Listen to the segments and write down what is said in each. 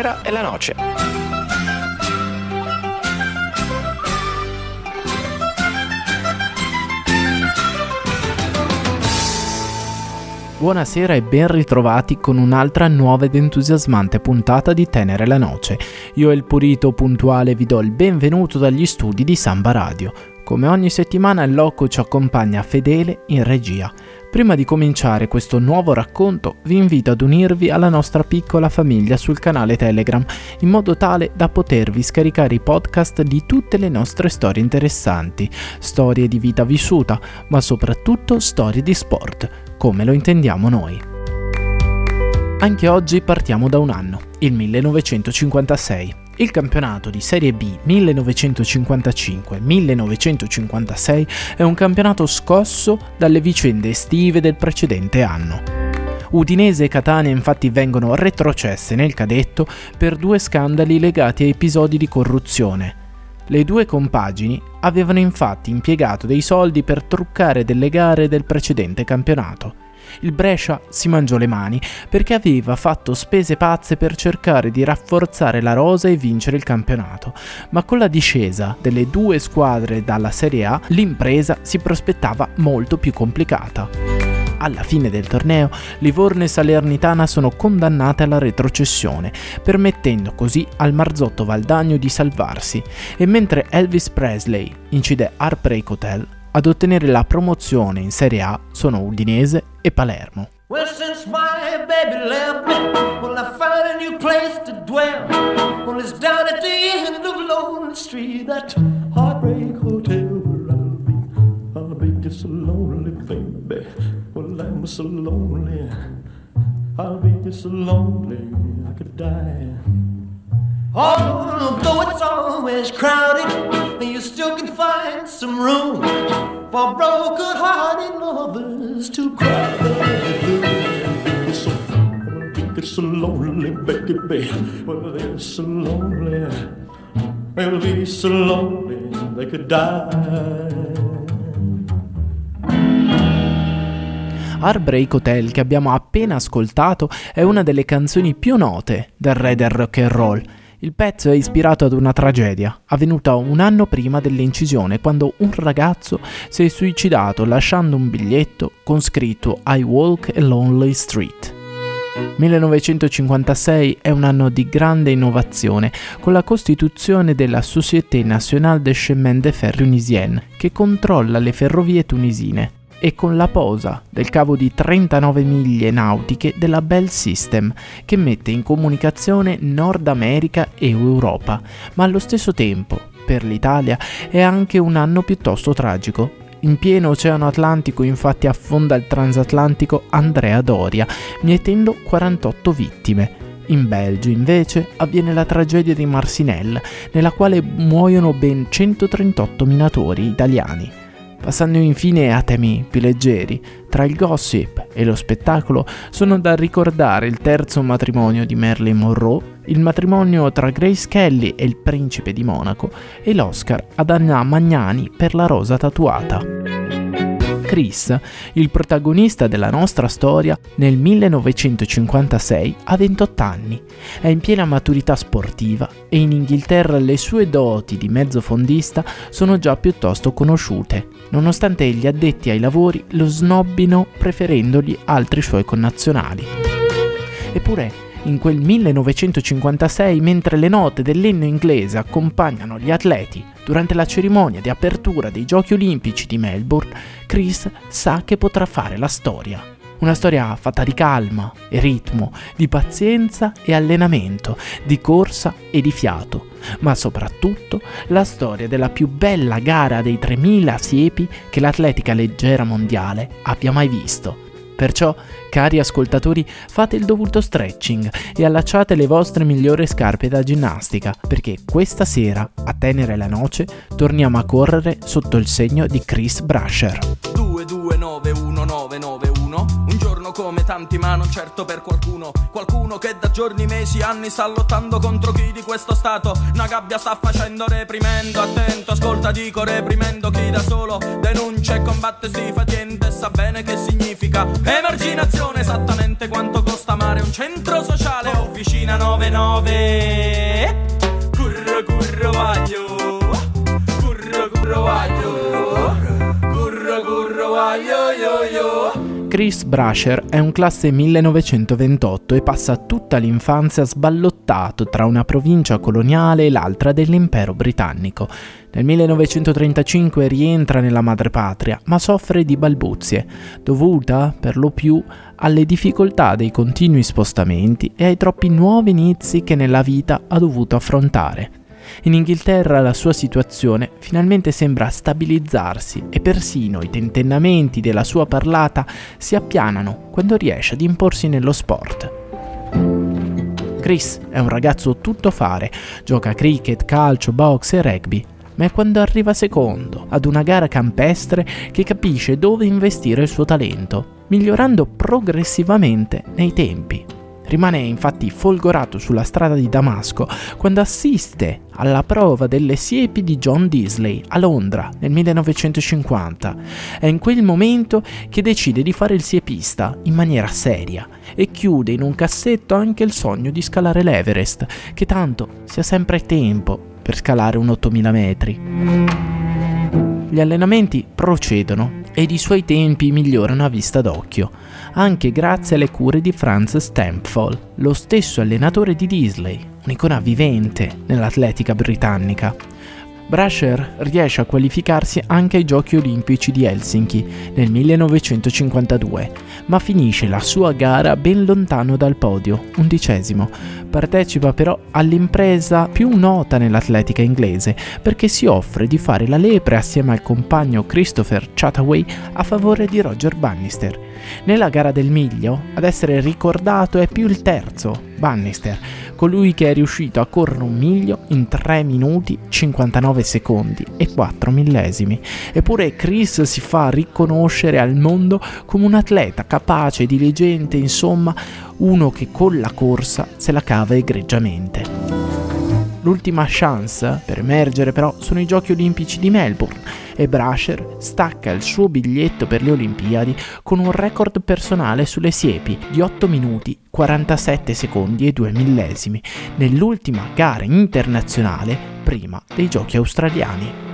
Tenera è la Noche. Buonasera e ben ritrovati con un'altra nuova ed entusiasmante puntata di Tenera è la Noce. Io e il Purito puntuale vi do il benvenuto dagli studi di Samba Radio. Come ogni settimana il Loco ci accompagna fedele in regia. Prima di cominciare questo nuovo racconto vi invito ad unirvi alla nostra piccola famiglia sul canale Telegram in modo tale da potervi scaricare i podcast di tutte le nostre storie interessanti, storie di vita vissuta, ma soprattutto storie di sport, come lo intendiamo noi. Anche oggi partiamo da un anno, il 1956. Il campionato di Serie B 1955-1956 è un campionato scosso dalle vicende estive del precedente anno. Udinese e Catania infatti vengono retrocesse nel cadetto per due scandali legati a episodi di corruzione. Le due compagini avevano infatti impiegato dei soldi per truccare delle gare del precedente campionato. Il Brescia si mangiò le mani perché aveva fatto spese pazze per cercare di rafforzare la rosa e vincere il campionato, ma con la discesa delle due squadre dalla Serie A l'impresa si prospettava molto più complicata. Alla fine del torneo, Livorno e Salernitana sono condannate alla retrocessione, permettendo così al Marzotto Valdagno di salvarsi, e mentre Elvis Presley incide Heartbreak Hotel, ad ottenere la promozione in Serie A sono Udinese e Palermo. Well, since my baby left me, well, I found a new place to dwell. Well, it's down at the end of Lonely Street, that Heartbreak Hotel where I'll be just so lonely, baby. Well, I'm so lonely, I'll be just so lonely, I could die. Oh, although it's always crowded, you still can find some room for broken-hearted lovers to cry. It's so lonely, baby, well, they're so lonely, they'll be so lonely they could die. Heartbreak Hotel, che abbiamo appena ascoltato, è una delle canzoni più note del re del rock and roll. Il pezzo è ispirato ad una tragedia avvenuta un anno prima dell'incisione, quando un ragazzo si è suicidato lasciando un biglietto con scritto I walk a lonely street. 1956 è un anno di grande innovazione con la costituzione della Société Nationale de Chemin de Fer Tunisienne, che controlla le ferrovie tunisine, e con la posa del cavo di 39 miglie nautiche della Bell System, che mette in comunicazione Nord America e Europa, ma allo stesso tempo, per l'Italia, è anche un anno piuttosto tragico. In pieno Oceano Atlantico infatti affonda il transatlantico Andrea Doria, mietendo 48 vittime. In Belgio invece avviene la tragedia di Marcinelle, nella quale muoiono ben 138 minatori italiani. Passando infine a temi più leggeri, tra il gossip e lo spettacolo sono da ricordare il terzo matrimonio di Marilyn Monroe, il matrimonio tra Grace Kelly e il principe di Monaco e l'Oscar ad Anna Magnani per la rosa tatuata. Chris, il protagonista della nostra storia, nel 1956 ha 28 anni, è in piena maturità sportiva e in Inghilterra le sue doti di mezzofondista sono già piuttosto conosciute, nonostante gli addetti ai lavori lo snobbino preferendogli altri suoi connazionali. Eppure, in quel 1956, mentre le note dell'inno inglese accompagnano gli atleti durante la cerimonia di apertura dei Giochi Olimpici di Melbourne, Chris sa che potrà fare la storia. Una storia fatta di calma e ritmo, di pazienza e allenamento, di corsa e di fiato, ma soprattutto la storia della più bella gara dei 3000 siepi che l'atletica leggera mondiale abbia mai visto. Perciò, cari ascoltatori, fate il dovuto stretching e allacciate le vostre migliori scarpe da ginnastica, perché questa sera, a Tenera è la Noce, torniamo a correre sotto il segno di Chris Brasher. 2291991, un giorno come tanti ma non certo per qualcuno. Qualcuno che da giorni, mesi, anni sta lottando contro chi di questo stato una gabbia sta facendo, reprimendo. Attento, ascolta, dico reprimendo chi da solo denuncia e combatte, si fa niente e sa bene che significa emarginazione. Esattamente quanto costa amare un centro sociale o vicina 99. Curro curro vaglio, curro curro vaglio, curro curro vaglio yo yo. Chris Brasher è un classe 1928 e passa tutta l'infanzia sballottato tra una provincia coloniale e l'altra dell'impero britannico. Nel 1935 rientra nella madrepatria, ma soffre di balbuzie, dovuta per lo più alle difficoltà dei continui spostamenti e ai troppi nuovi inizi che nella vita ha dovuto affrontare. In Inghilterra la sua situazione finalmente sembra stabilizzarsi e persino i tentennamenti della sua parlata si appianano quando riesce ad imporsi nello sport. Chris è un ragazzo tuttofare, gioca cricket, calcio, box e rugby, ma è quando arriva secondo ad una gara campestre che capisce dove investire il suo talento, migliorando progressivamente nei tempi. Rimane infatti folgorato sulla strada di Damasco quando assiste alla prova delle siepi di John Disley a Londra nel 1950. È in quel momento che decide di fare il siepista in maniera seria e chiude in un cassetto anche il sogno di scalare l'Everest, che tanto sia sempre tempo per scalare un 8000 metri. Gli allenamenti procedono ed i suoi tempi migliorano a vista d'occhio, anche grazie alle cure di Franz Stampfl, lo stesso allenatore di Disley, un'icona vivente nell'atletica britannica. Brasher riesce a qualificarsi anche ai Giochi Olimpici di Helsinki nel 1952, ma finisce la sua gara ben lontano dal podio, 11°. Partecipa però all'impresa più nota nell'atletica inglese, perché si offre di fare la lepre assieme al compagno Christopher Chataway a favore di Roger Bannister. Nella gara del miglio ad essere ricordato è più il terzo, Bannister, colui che è riuscito a correre un miglio in 3 minuti, 59 secondi e 4 millesimi. Eppure Chris si fa riconoscere al mondo come un atleta capace, diligente, insomma, uno che con la corsa se la cava egregiamente. L'ultima chance per emergere però sono i Giochi Olimpici di Melbourne e Brasher stacca il suo biglietto per le Olimpiadi con un record personale sulle siepi di 8 minuti, 47 secondi e 2 millesimi nell'ultima gara internazionale prima dei Giochi australiani.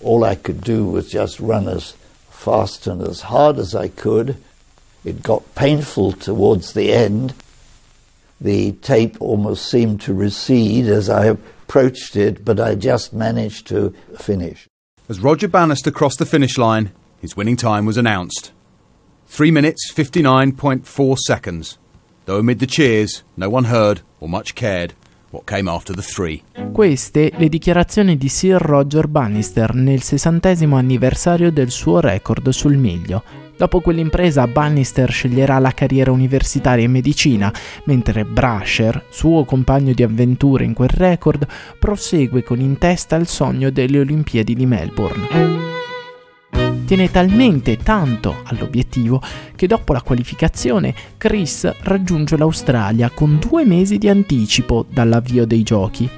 All I could do was just run as fast and as hard as I could. It got painful towards the end. The tape almost seemed to recede as I approached it, but I just managed to finish. As Roger Bannister crossed the finish line, his winning time was announced. 3 minutes, 59.4 seconds. Though amid the cheers, no one heard or much cared what came after the 3. Queste le dichiarazioni di Sir Roger Bannister nel 60° anniversario del suo record sul miglio. Dopo quell'impresa Bannister sceglierà la carriera universitaria in medicina, mentre Brasher, suo compagno di avventure in quel record, prosegue con in testa il sogno delle Olimpiadi di Melbourne. Tiene talmente tanto all'obiettivo che dopo la qualificazione Chris raggiunge l'Australia con 2 mesi di anticipo dall'avvio dei giochi.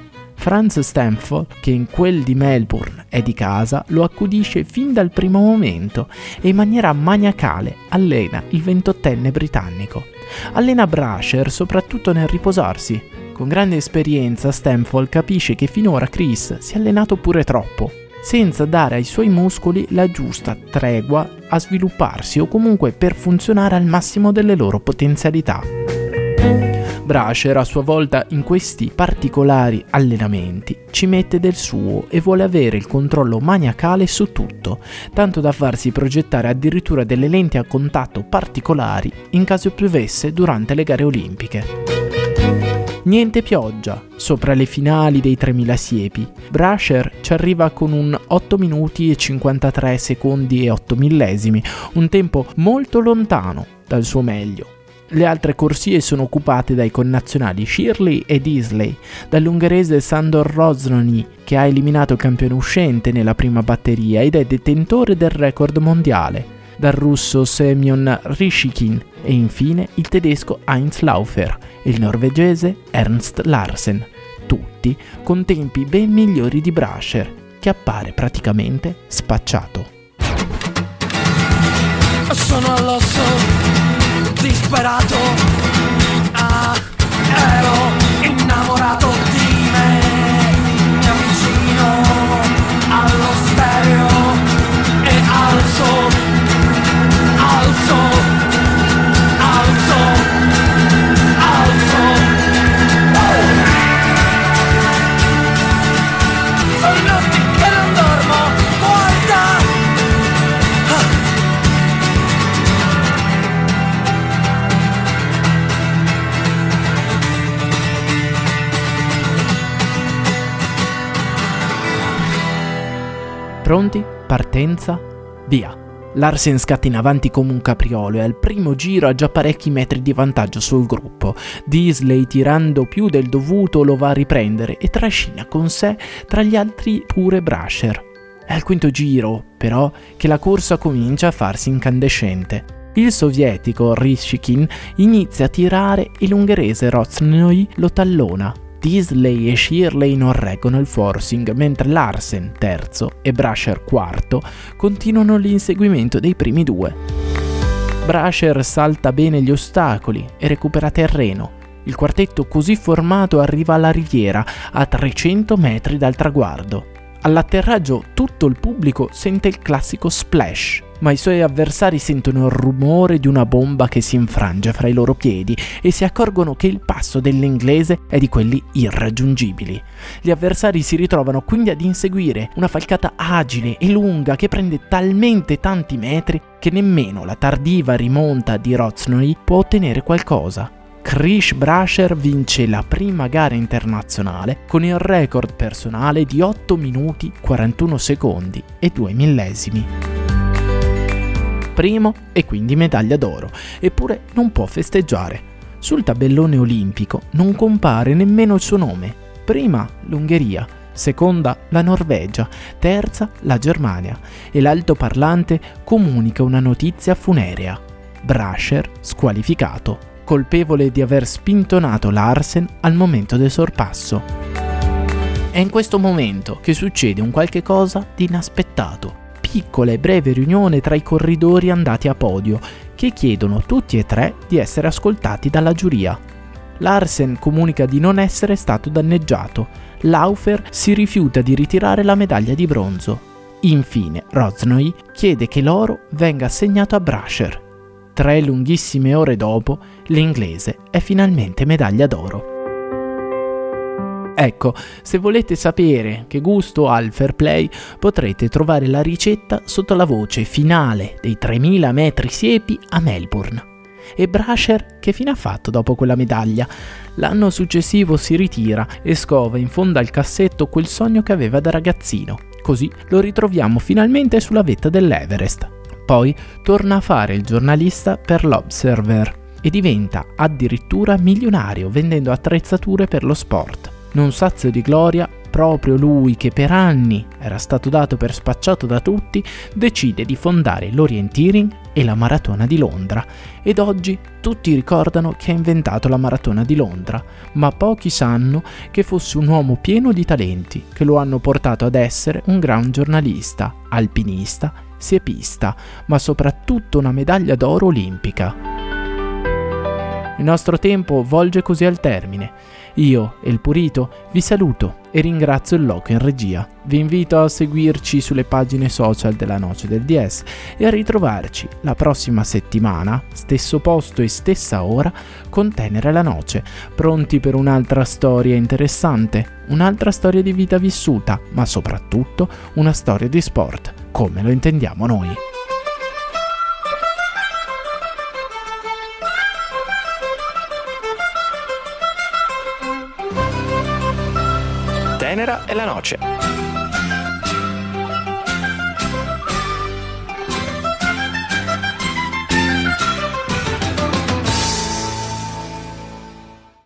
Franz Stampfl, che in quel di Melbourne è di casa, lo accudisce fin dal primo momento e in maniera maniacale allena il 28enne britannico. Allena Brasher soprattutto nel riposarsi. Con grande esperienza Stampfl capisce che finora Chris si è allenato pure troppo, senza dare ai suoi muscoli la giusta tregua a svilupparsi o comunque per funzionare al massimo delle loro potenzialità. Brasher a sua volta in questi particolari allenamenti ci mette del suo e vuole avere il controllo maniacale su tutto, tanto da farsi progettare addirittura delle lenti a contatto particolari in caso piovesse durante le gare olimpiche. Niente pioggia, sopra le finali dei 3000 siepi. Brasher ci arriva con un 8 minuti e 53 secondi e 8 millesimi, un tempo molto lontano dal suo meglio. Le altre corsie sono occupate dai connazionali Shirley e Disley, dall'ungherese Sandor Rozsnyi, che ha eliminato il campione uscente nella prima batteria ed è detentore del record mondiale, dal russo Semyon Rzhishchin e infine il tedesco Heinz Laufer e il norvegese Ernst Larsen, tutti con tempi ben migliori di Brasher, che appare praticamente spacciato. Sono all'osso, disperato, ero innamorato di me, vicino allo stereo e alzo. Sono i notti che non dormo, guarda. Pronti? Partenza? Via! Larsen scatta in avanti come un capriolo e al primo giro ha già parecchi metri di vantaggio sul gruppo. Disley, tirando più del dovuto, lo va a riprendere e trascina con sé tra gli altri pure Brasher. È al quinto giro, però, che la corsa comincia a farsi incandescente. Il sovietico Rzhishchin inizia a tirare e l'ungherese Rozsnyi lo tallona. Disley e Shirley non reggono il forcing, mentre Larsen, terzo, e Brasher, quarto, continuano l'inseguimento dei primi due. Brasher salta bene gli ostacoli e recupera terreno. Il quartetto così formato arriva alla riviera, a 300 metri dal traguardo. All'atterraggio tutto il pubblico sente il classico splash, ma i suoi avversari sentono il rumore di una bomba che si infrange fra i loro piedi e si accorgono che il passo dell'inglese è di quelli irraggiungibili. Gli avversari si ritrovano quindi ad inseguire una falcata agile e lunga che prende talmente tanti metri che nemmeno la tardiva rimonta di Rozsnyi può ottenere qualcosa. Chris Brasher vince la prima gara internazionale con il record personale di 8 minuti 41 secondi e 2 millesimi. Primo e quindi medaglia d'oro, eppure non può festeggiare. Sul tabellone olimpico non compare nemmeno il suo nome. Prima l'Ungheria, seconda la Norvegia, terza la Germania e l'altoparlante comunica una notizia funerea. Brasher squalificato, colpevole di aver spintonato Larsen al momento del sorpasso. È in questo momento che succede un qualche cosa di inaspettato. Piccola e breve riunione tra i corridori andati a podio, che chiedono tutti e tre di essere ascoltati dalla giuria. Larsen comunica di non essere stato danneggiato, Laufer si rifiuta di ritirare la medaglia di bronzo. Infine Rozsnyi chiede che l'oro venga assegnato a Brasher. 3 lunghissime ore dopo, l'inglese è finalmente medaglia d'oro. Ecco, se volete sapere che gusto ha il fair play, potrete trovare la ricetta sotto la voce finale dei 3000 metri siepi a Melbourne. E Brasher che fine ha fatto dopo quella medaglia? L'anno successivo si ritira e scova in fondo al cassetto quel sogno che aveva da ragazzino. Così lo ritroviamo finalmente sulla vetta dell'Everest. Poi torna a fare il giornalista per l'Observer e diventa addirittura milionario vendendo attrezzature per lo sport. Non sazio di gloria, proprio lui che per anni era stato dato per spacciato da tutti, decide di fondare l'Orient Earing e la Maratona di Londra, ed oggi tutti ricordano che ha inventato la Maratona di Londra, ma pochi sanno che fosse un uomo pieno di talenti che lo hanno portato ad essere un gran giornalista, alpinista, siepista, ma soprattutto una medaglia d'oro olimpica. Il nostro tempo volge così al termine. Io, El Purito, vi saluto e ringrazio il loco in regia. Vi invito a seguirci sulle pagine social della Noce del DS e a ritrovarci la prossima settimana, stesso posto e stessa ora, con Tenera è la Noce, pronti per un'altra storia interessante, un'altra storia di vita vissuta, ma soprattutto una storia di sport, come lo intendiamo noi. Tenera è la Noce.